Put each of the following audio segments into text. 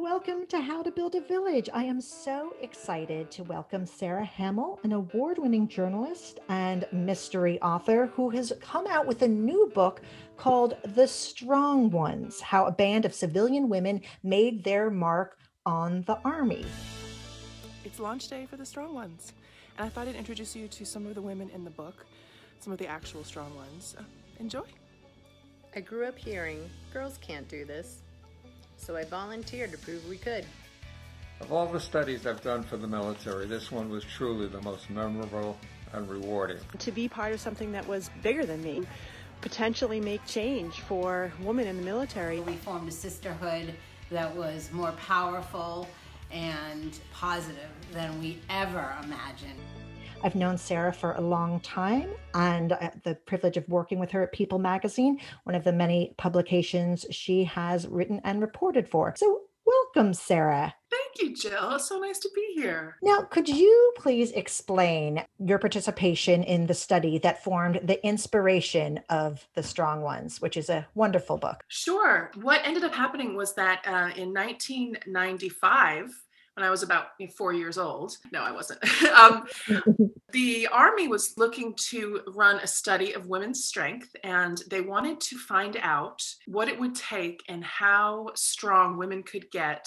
Welcome to How to Build a Village. I am so excited to welcome Sarah Hammel, an award-winning journalist and mystery author who has come out with a new book called The Strong Ones, How a Band of Civilian Women Made Their Mark on the Army. It's launch day for The Strong Ones, and I thought I'd introduce you to some of the women in the book, some of the actual strong ones. Enjoy. I grew up hearing, girls can't do this. So I volunteered to prove we could. Of all the studies I've done for the military, this one was truly the most memorable and rewarding. To be part of something that was bigger than me, potentially make change for women in the military. We formed a sisterhood that was more powerful and positive than we ever imagined. I've known Sarah for a long time and the privilege of working with her at People Magazine, one of the many publications she has written and reported for. So welcome, Sarah. Thank you, Jill. It's so nice to be here. Now, could you please explain your participation in the study that formed the inspiration of The Strong Ones, which is a wonderful book? Sure. What ended up happening was that in 1995, when I was about 4 years old. No, I wasn't. The Army was looking to run a study of women's strength, and they wanted to find out what it would take and how strong women could get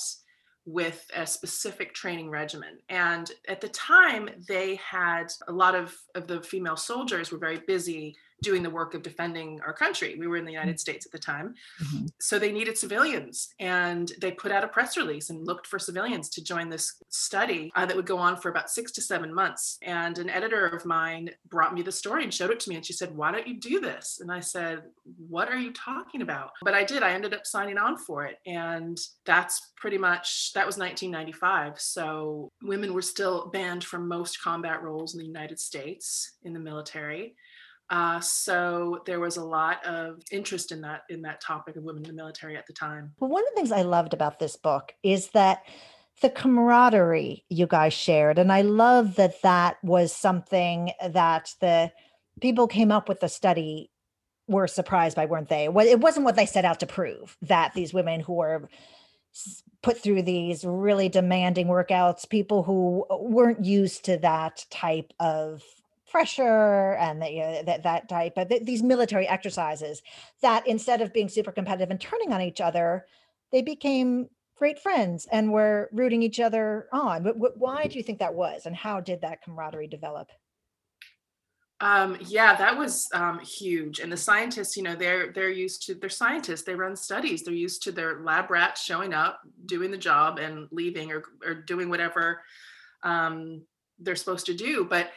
with a specific training regimen. And at the time, they had a lot of the female soldiers were very busy doing the work of defending our country. We were in the United States at the time. Mm-hmm. So they needed civilians, and they put out a press release and looked for civilians to join this study that would go on for about 6 to 7 months. And an editor of mine brought me the story and showed it to me. And she said, why don't you do this? And I said, what are you talking about? But I did, I ended up signing on for it. And that's pretty much, that was 1995. So women were still banned from most combat roles in the United States in the military. So there was a lot of interest in that topic of women in the military at the time. Well, one of the things I loved about this book is that the camaraderie you guys shared. And I love that that was something that the people came up with the study were surprised by, weren't they? It wasn't what they set out to prove, that these women who were put through these really demanding workouts, people who weren't used to that type of pressure and that type of these military exercises, that instead of being super competitive and turning on each other, they became great friends and were rooting each other on. Why do you think that was, and how did that camaraderie develop? Yeah, that was huge. And the scientists, they're used to, they're scientists, they run studies, they're used to their lab rats showing up, doing the job and leaving or doing whatever they're supposed to do. But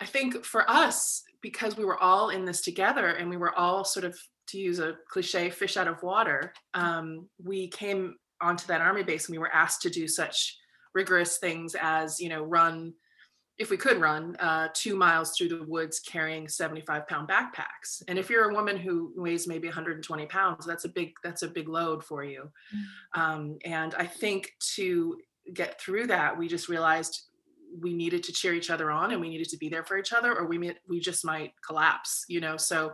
I think for us, because we were all in this together and we were all sort of, to use a cliche, fish out of water, we came onto that Army base and we were asked to do such rigorous things as, run, if we could run, 2 miles through the woods carrying 75-pound backpacks. And if you're a woman who weighs maybe 120 pounds, that's a big load for you. Mm-hmm. And I think to get through that, we just realized we needed to cheer each other on and we needed to be there for each other, or we just might collapse, So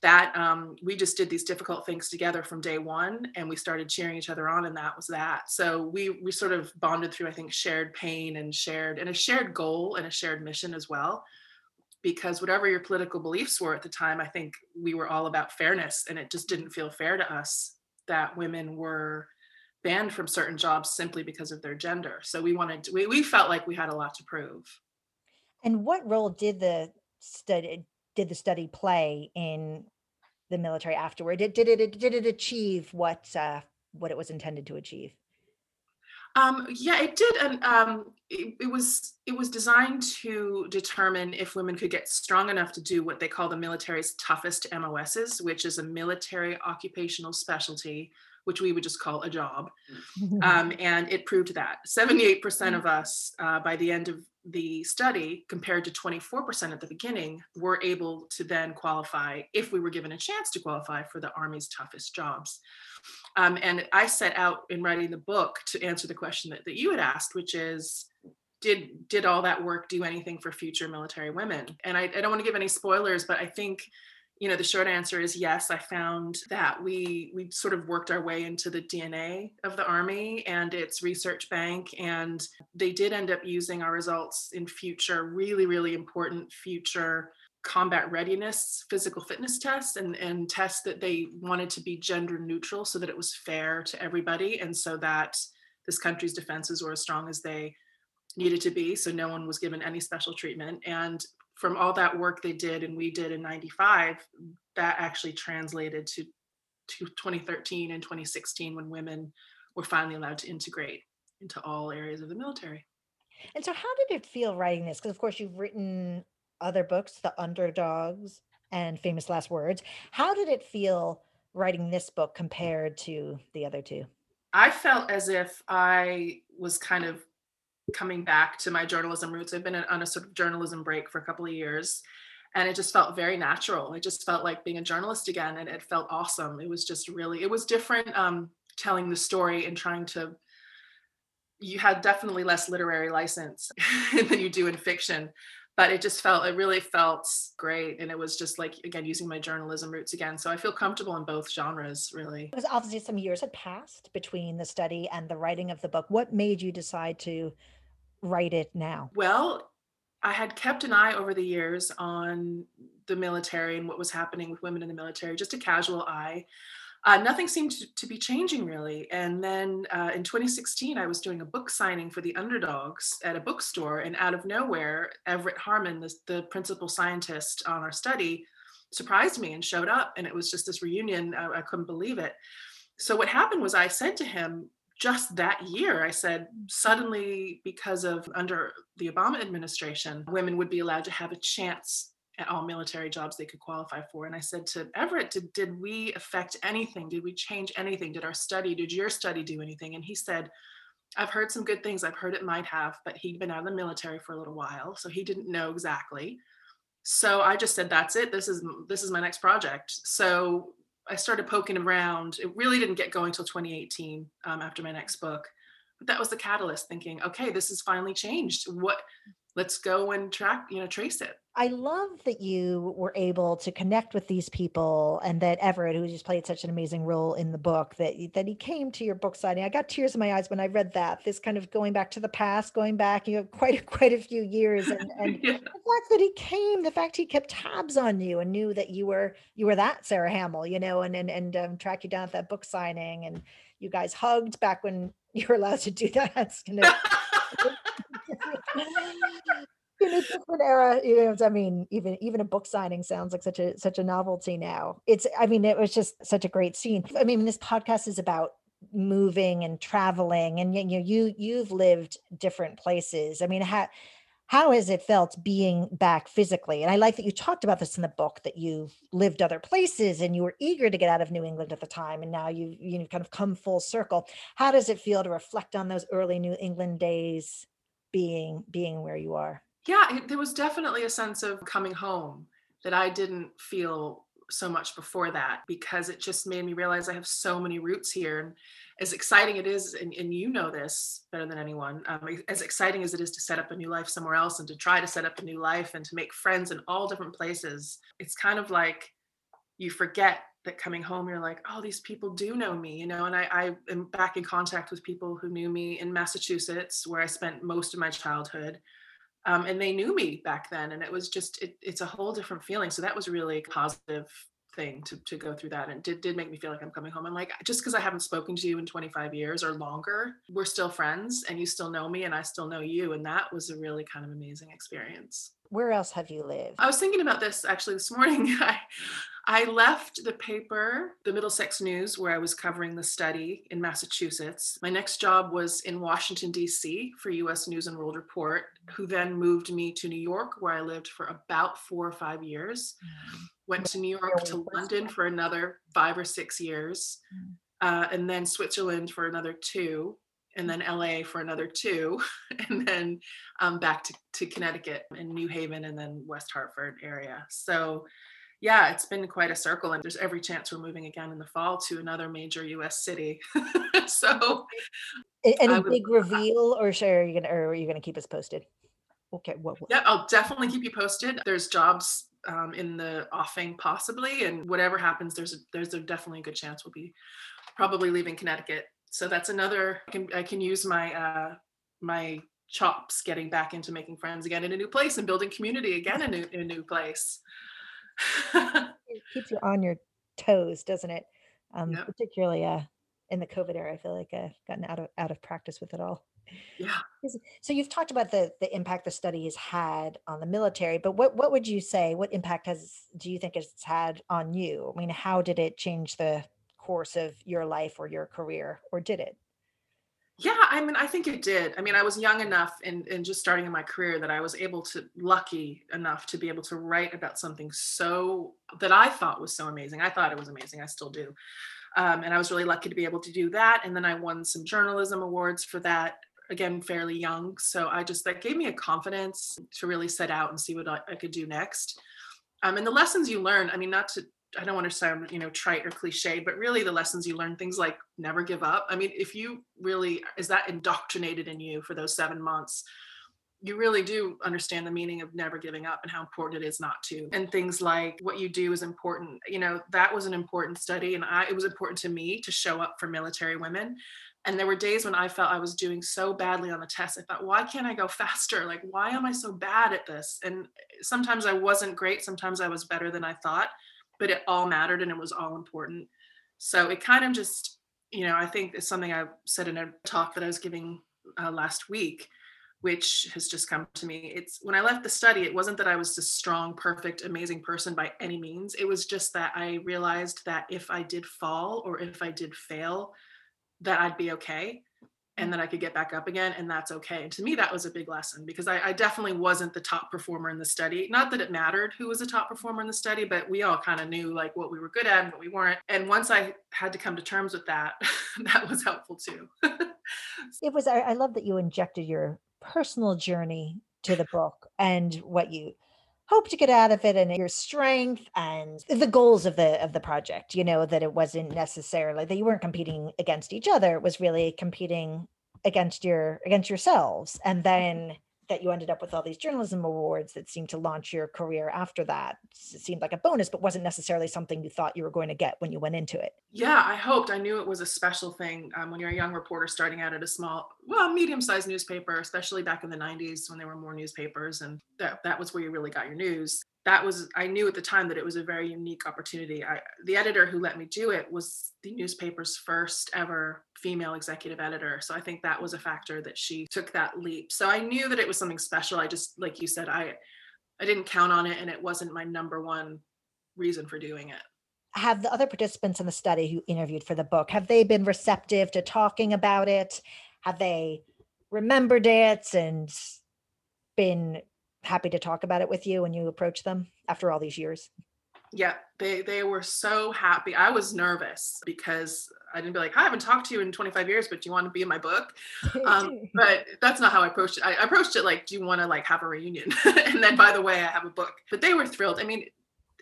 that we just did these difficult things together from day one, and we started cheering each other on, and that was that. So we sort of bonded through, I think, shared pain and a shared goal and a shared mission as well, because whatever your political beliefs were at the time, I think we were all about fairness, and it just didn't feel fair to us that women were banned from certain jobs simply because of their gender. So we felt like we had a lot to prove. And what role did the study play in the military afterward? Did it achieve what it was intended to achieve? Yeah, it did. And it was designed to determine if women could get strong enough to do what they call the military's toughest MOSs, which is a military occupational specialty, which we would just call a job. And it proved that 78% of us by the end of the study, compared to 24% at the beginning, were able to then qualify if we were given a chance to qualify for the Army's toughest jobs. And I set out in writing the book to answer the question that you had asked, which is, did all that work do anything for future military women? And I don't want to give any spoilers, but I think you know, the short answer is yes. I found that we sort of worked our way into the DNA of the Army and its research bank, and they did end up using our results in future, really, really important future combat readiness, physical fitness tests, and tests that they wanted to be gender neutral so that it was fair to everybody, and so that this country's defenses were as strong as they needed to be, so no one was given any special treatment. And from all that work they did and we did in 95, that actually translated to 2013 and 2016 when women were finally allowed to integrate into all areas of the military. And so how did it feel writing this? Because of course you've written other books, The Underdogs and Famous Last Words. How did it feel writing this book compared to the other two? I felt as if I was kind of coming back to my journalism roots. I've been on a sort of journalism break for a couple of years, and it just felt very natural. It just felt like being a journalist again, and it felt awesome. It was just really, it was different telling the story and trying to, you had definitely less literary license than you do in fiction, but it just felt, it really felt great. And it was just like, again, using my journalism roots again. So I feel comfortable in both genres, really. Because obviously some years had passed between the study and the writing of the book. What made you decide to write it now? Well, I had kept an eye over the years on the military and what was happening with women in the military, just a casual eye. Nothing seemed to be changing, really. And then in 2016, I was doing a book signing for The Underdogs at a bookstore, and out of nowhere, Everett Harmon, the principal scientist on our study, surprised me and showed up, and it was just this reunion. I couldn't believe it. So what happened was I said to him, just that year, I said, suddenly, because of under the Obama administration, women would be allowed to have a chance at all military jobs they could qualify for. And I said to Everett, did we affect anything? Did we change anything? Did your study do anything? And he said, I've heard some good things. I've heard it might have, but he'd been out of the military for a little while, so he didn't know exactly. So I just said, that's it. This is my next project. So I started poking around. It really didn't get going till 2018 after my next book. But that was the catalyst, thinking, okay, this has finally changed. Let's go and trace it. I love that you were able to connect with these people, and that Everett, who just played such an amazing role in the book, that he came to your book signing. I got tears in my eyes when I read that. This kind of going back to the past, going back, you know, quite a few years, and yeah. The fact that he came, the fact he kept tabs on you and knew that you were that Sarah Hammel, you know, and track you down at that book signing, and you guys hugged back when you were allowed to do that. It's gonna in a different era, you know. I mean, even a book signing sounds like such a novelty now. It was just such a great scene. I mean, this podcast is about moving and traveling, and you've lived different places. I mean, how has it felt being back physically? And I like that you talked about this in the book, that you lived other places and you were eager to get out of New England at the time, and now you kind of come full circle. How does it feel to reflect on those early New England days, being where you are? Yeah, there was definitely a sense of coming home that I didn't feel so much before that, because it just made me realize I have so many roots here. And as exciting it is, and you know this better than anyone, as exciting as it is to set up a new life somewhere else and to try to set up a new life and to make friends in all different places, it's kind of like you forget that coming home, you're like, oh, these people do know me, you know, and I am back in contact with people who knew me in Massachusetts, where I spent most of my childhood. And they knew me back then, and it was just, it's a whole different feeling. So that was really a positive thing to go through that. And did make me feel like I'm coming home. I'm like, just because I haven't spoken to you in 25 years or longer, we're still friends, and you still know me and I still know you. And that was a really kind of amazing experience. Where else have you lived? I was thinking about this actually this morning. I left the paper, the Middlesex News, where I was covering the study in Massachusetts. My next job was in Washington, D.C. for U.S. News and World Report, who then moved me to New York, where I lived for about 4 or 5 years. Went to New York, to London for another 5 or 6 years, and then Switzerland for another 2. And then LA for another 2, and then back to Connecticut and New Haven, and then West Hartford area. So yeah, it's been quite a circle, and there's every chance we're moving again in the fall to another major US city. So any big reveal, or Sarah, are you going to keep us posted? Okay. What? Yeah, I'll definitely keep you posted. There's jobs in the offing possibly, and whatever happens, there's definitely a good chance we'll be probably leaving Connecticut. So that's another, I can use my my chops getting back into making friends again in a new place and building community again in a new place. It keeps you on your toes, doesn't it? Yep. Particularly in the COVID era, I feel like I've gotten out of practice with it all. Yeah. So you've talked about the impact the study has had on the military, but what would you say, what impact do you think it's had on you? I mean, how did it change the course of your life or your career, or did it? Yeah, I mean, I think it did. I mean, I was young enough and just starting in my career that I was lucky enough to be able to write about something that I thought was so amazing. I thought it was amazing. I still do. And I was really lucky to be able to do that. And then I won some journalism awards for that, again, fairly young. So that gave me a confidence to really set out and see what I could do next. And the lessons you learn, I mean, I don't want to sound, trite or cliche, but really the lessons you learn, things like never give up. I mean, if you really, is that indoctrinated in you for those 7 months, you really do understand the meaning of never giving up and how important it is not to. And things like what you do is important. That was an important study, and it was important to me to show up for military women. And there were days when I felt I was doing so badly on the test. I thought, why can't I go faster? Like, why am I so bad at this? And sometimes I wasn't great. Sometimes I was better than I thought. But it all mattered and it was all important. So it kind of just, I think it's something I said in a talk that I was giving last week, which has just come to me. It's when I left the study, it wasn't that I was this strong, perfect, amazing person by any means. It was just that I realized that if I did fall or if I did fail, that I'd be okay. And then I could get back up again, and that's okay. And to me, that was a big lesson, because I definitely wasn't the top performer in the study. Not that it mattered who was a top performer in the study, but we all kind of knew like what we were good at and what we weren't. And once I had to come to terms with that, that was helpful too. I love that you injected your personal journey to the book and what you hope to get out of it and your strength and the goals of the project, that it wasn't necessarily that you weren't competing against each other. It was really competing against yourselves. And then that you ended up with all these journalism awards that seemed to launch your career after that. It seemed like a bonus, but wasn't necessarily something you thought you were going to get when you went into it. Yeah, I knew it was a special thing when you're a young reporter starting out at a small, medium-sized newspaper, especially back in the 90s when there were more newspapers, and that was where you really got your news. I knew at the time that it was a very unique opportunity. The editor who let me do it was the newspaper's first ever female executive editor. So I think that was a factor that she took that leap. So I knew that it was something special. I just, like you said, I didn't count on it, and it wasn't my number one reason for doing it. Have the other participants in the study who interviewed for the book, have they been receptive to talking about it? Have they remembered it and been happy to talk about it with you when you approach them after all these years? Yeah, they were so happy. I was nervous because I didn't be like, I haven't talked to you in 25 years, but do you want to be in my book? But that's not how I approached it. I approached it like, do you want to have a reunion? And then, by the way, I have a book. But they were thrilled. I mean,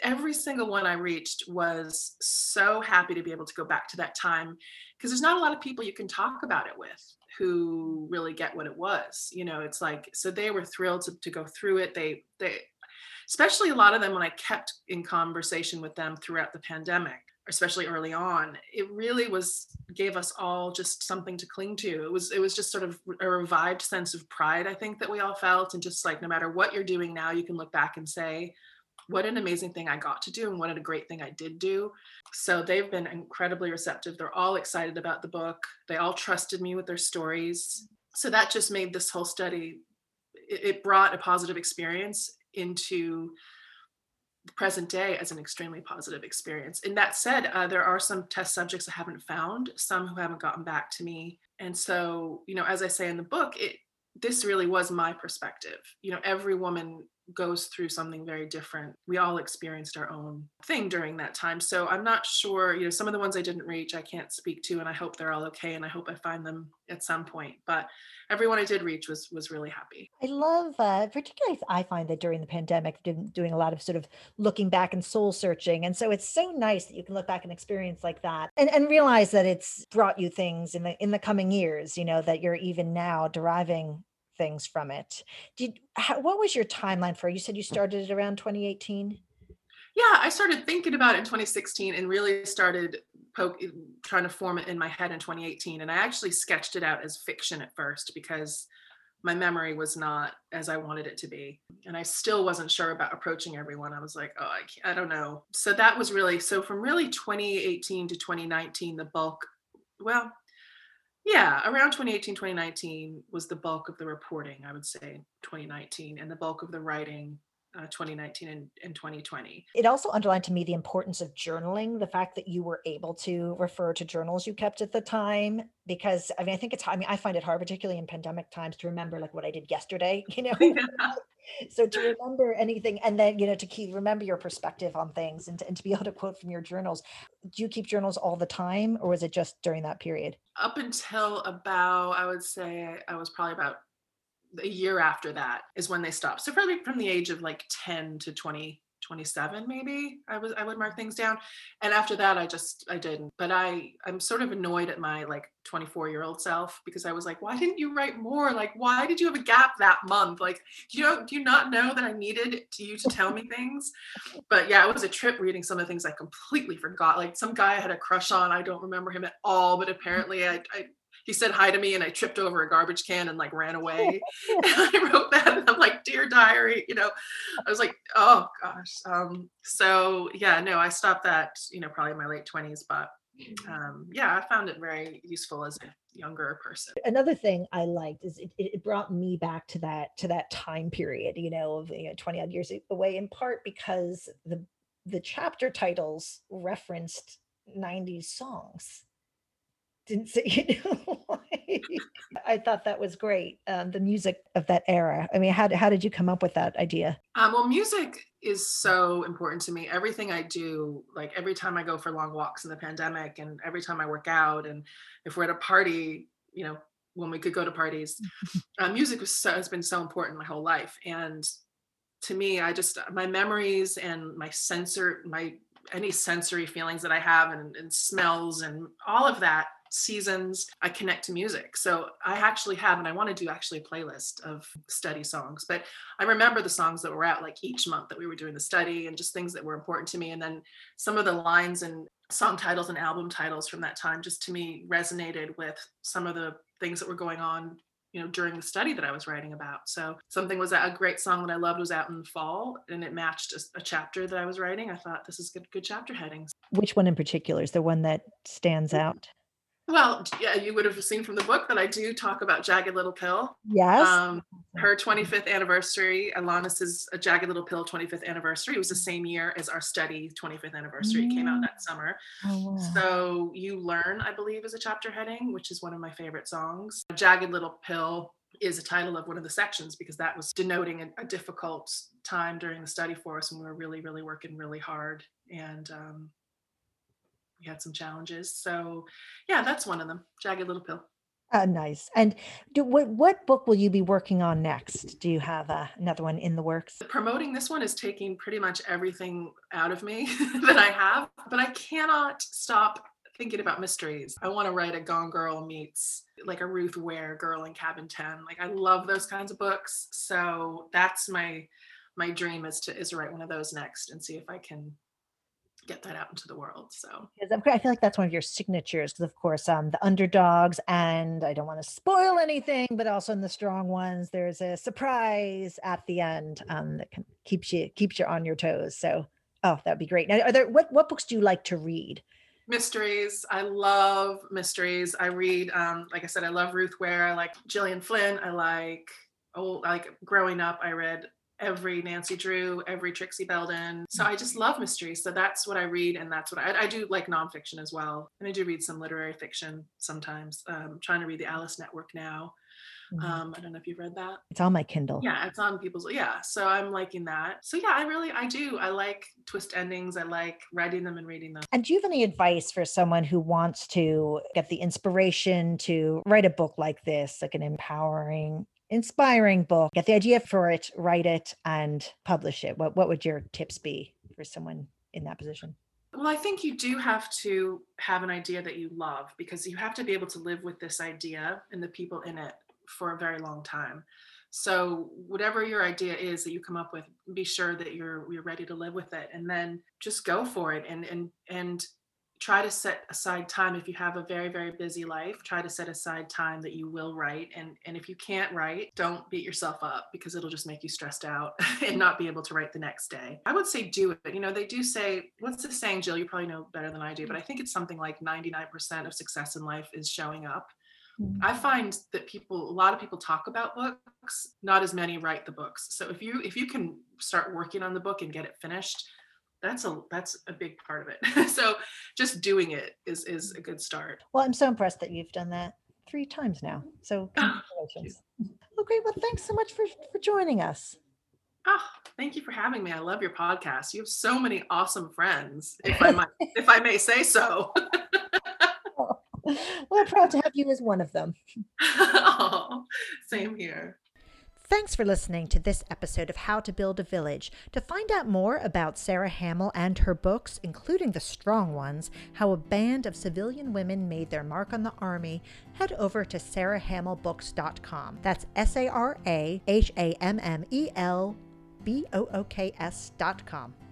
every single one I reached was so happy to be able to go back to that time, because there's not a lot of people you can talk about it with who really get what it was. It's like, so they were thrilled to go through it. They, especially a lot of them, when I kept in conversation with them throughout the pandemic, especially early on, it really gave us all just something to cling to. It was just sort of a revived sense of pride, I think, that we all felt. And just like, no matter what you're doing now, you can look back and say, what an amazing thing I got to do, and what a great thing I did do. So they've been incredibly receptive. They're all excited about the book. They all trusted me with their stories. So that just made this whole study, it brought a positive experience into the present day as an extremely positive experience. And that said, there are some test subjects I haven't found, some who haven't gotten back to me. And so, as I say in the book, this really was my perspective. Every woman goes through something very different. We all experienced our own thing during that time. So I'm not sure, some of the ones I didn't reach, I can't speak to, and I hope they're all okay. And I hope I find them at some point, but everyone I did reach was really happy. I love, particularly I find that during the pandemic, doing a lot of sort of looking back and soul searching. And so it's so nice that you can look back and experience like that and realize that it's brought you things in the coming years, that you're even now deriving things from it. What was your timeline for? You said you started it around 2018? Yeah, I started thinking about it in 2016 and really started trying to form it in my head in 2018. And I actually sketched it out as fiction at first because my memory was not as I wanted it to be. And I still wasn't sure about approaching everyone. I was like, oh, I don't know. So that was really, so from really 2018 to 2019, the bulk, well, yeah, around 2018, 2019 was the bulk of the reporting, I would say 2019, and the bulk of the writing 2019 and 2020. It also underlined to me the importance of journaling, the fact that you were able to refer to journals you kept at the time, because I mean, I find it hard, particularly in pandemic times, to remember like what I did yesterday, you know? Yeah. So to remember anything, and then, you know, to keep, remember your perspective on things and to be able to quote from your journals. Do you keep journals all the time, or was it just during that period? Up until about, I would say I was probably about a year after that is when they stopped. So probably from the age of like 10 to 20, 27, maybe I would mark things down. And after that, I didn't, but I'm sort of annoyed at my like 24-year-old self, because I was like, why didn't you write more? Like, why did you have a gap that month? Like, do you not know that I needed you to tell me things? But yeah, it was a trip reading some of the things I completely forgot. Like some guy I had a crush on, I don't remember him at all, but apparently he said hi to me and I tripped over a garbage can and like ran away. And I wrote that and I'm like, dear diary, you know, I was like, oh gosh. So yeah, no, I stopped that, you know, probably in my late 20s, but yeah, I found it very useful as a younger person. Another thing I liked is it brought me back to that time period, you know, of 20 odd years away, in part because the chapter titles referenced 90s songs. Didn't say, you know, like, I thought that was great. The music of that era. I mean, how did you come up with that idea? Well, music is so important to me. Everything I do, like every time I go for long walks in the pandemic and every time I work out and if we're at a party, you know, when we could go to parties, music has been so important my whole life. And to me, my memories and any sensory feelings that I have and smells and all of that, seasons, I connect to music. So I actually have, and I want to do actually a playlist of study songs, but I remember the songs that were out like each month that we were doing the study and just things that were important to me. And then some of the lines and song titles and album titles from that time just to me resonated with some of the things that were going on, you know, during the study that I was writing about. So something was a great song that I loved was out in the fall and it matched a chapter that I was writing. I thought this is good chapter headings. Which one in particular is the one that stands out? Well, yeah, you would have seen from the book that I do talk about Jagged Little Pill. Yes. Her 25th anniversary, Alanis's Jagged Little Pill 25th anniversary, it was the same year as our study 25th anniversary. It came out that summer. Oh, wow. So You Learn, I believe, is a chapter heading, which is one of my favorite songs. Jagged Little Pill is a title of one of the sections because that was denoting a difficult time during the study for us, and we were really, really working really hard. And we had some challenges. So yeah, that's one of them. Jagged Little Pill. Nice. And what book will you be working on next? Do you have another one in the works? Promoting this one is taking pretty much everything out of me that I have, but I cannot stop thinking about mysteries. I want to write a Gone Girl meets like a Ruth Ware Girl in Cabin 10. Like I love those kinds of books. So that's my dream is to write one of those next and see if I can get that out into the world. So I feel like that's one of your signatures, because of course, The Underdogs, and I don't want to spoil anything, but also in The Strong Ones, there's a surprise at the end that keeps you on your toes. So, that'd be great. Now, what books do you like to read? Mysteries. I love mysteries. I read, like I said, I love Ruth Ware. I like Gillian Flynn. I like growing up, I read every Nancy Drew, every Trixie Belden. So I just love mysteries. So that's what I read. And that's what I do like nonfiction as well. And I do read some literary fiction sometimes. I'm trying to read The Alice Network now. I don't know if you've read that. It's on my Kindle. Yeah, it's on people's. Yeah. So I'm liking that. So yeah, I do. I like twist endings. I like writing them and reading them. And do you have any advice for someone who wants to get the inspiration to write a book like this, like an inspiring book, get the idea for it, write it, and publish it? What would your tips be for someone in that position? Well, I think you do have to have an idea that you love, because you have to be able to live with this idea and the people in it for a very long time. So whatever your idea is that you come up with, be sure that you're ready to live with it, and then just go for it, and try to set aside time. If you have a very, very busy life, try to set aside time that you will write. And if you can't write, don't beat yourself up, because it'll just make you stressed out and not be able to write the next day. I would say do it. You know, they do say, what's the saying, Jill? You probably know better than I do, but I think it's something like 99% of success in life is showing up. I find that a lot of people talk about books, not as many write the books. So if you can start working on the book and get it finished, that's a big part of it. So just doing it is a good start. Well, I'm so impressed that you've done that 3 times now. So congratulations. Well, great. Well, thanks so much for joining us. Oh, thank you for having me. I love your podcast. You have so many awesome friends, if I may say so. We're proud to have you as one of them. Oh, same here. Thanks for listening to this episode of How to Build a Village. To find out more about Sarah Hammel and her books, including The Strong Ones, How a Band of Civilian Women Made Their Mark on the Army, head over to sarahhammelbooks.com. That's SARAHAMMELBOOKS.com.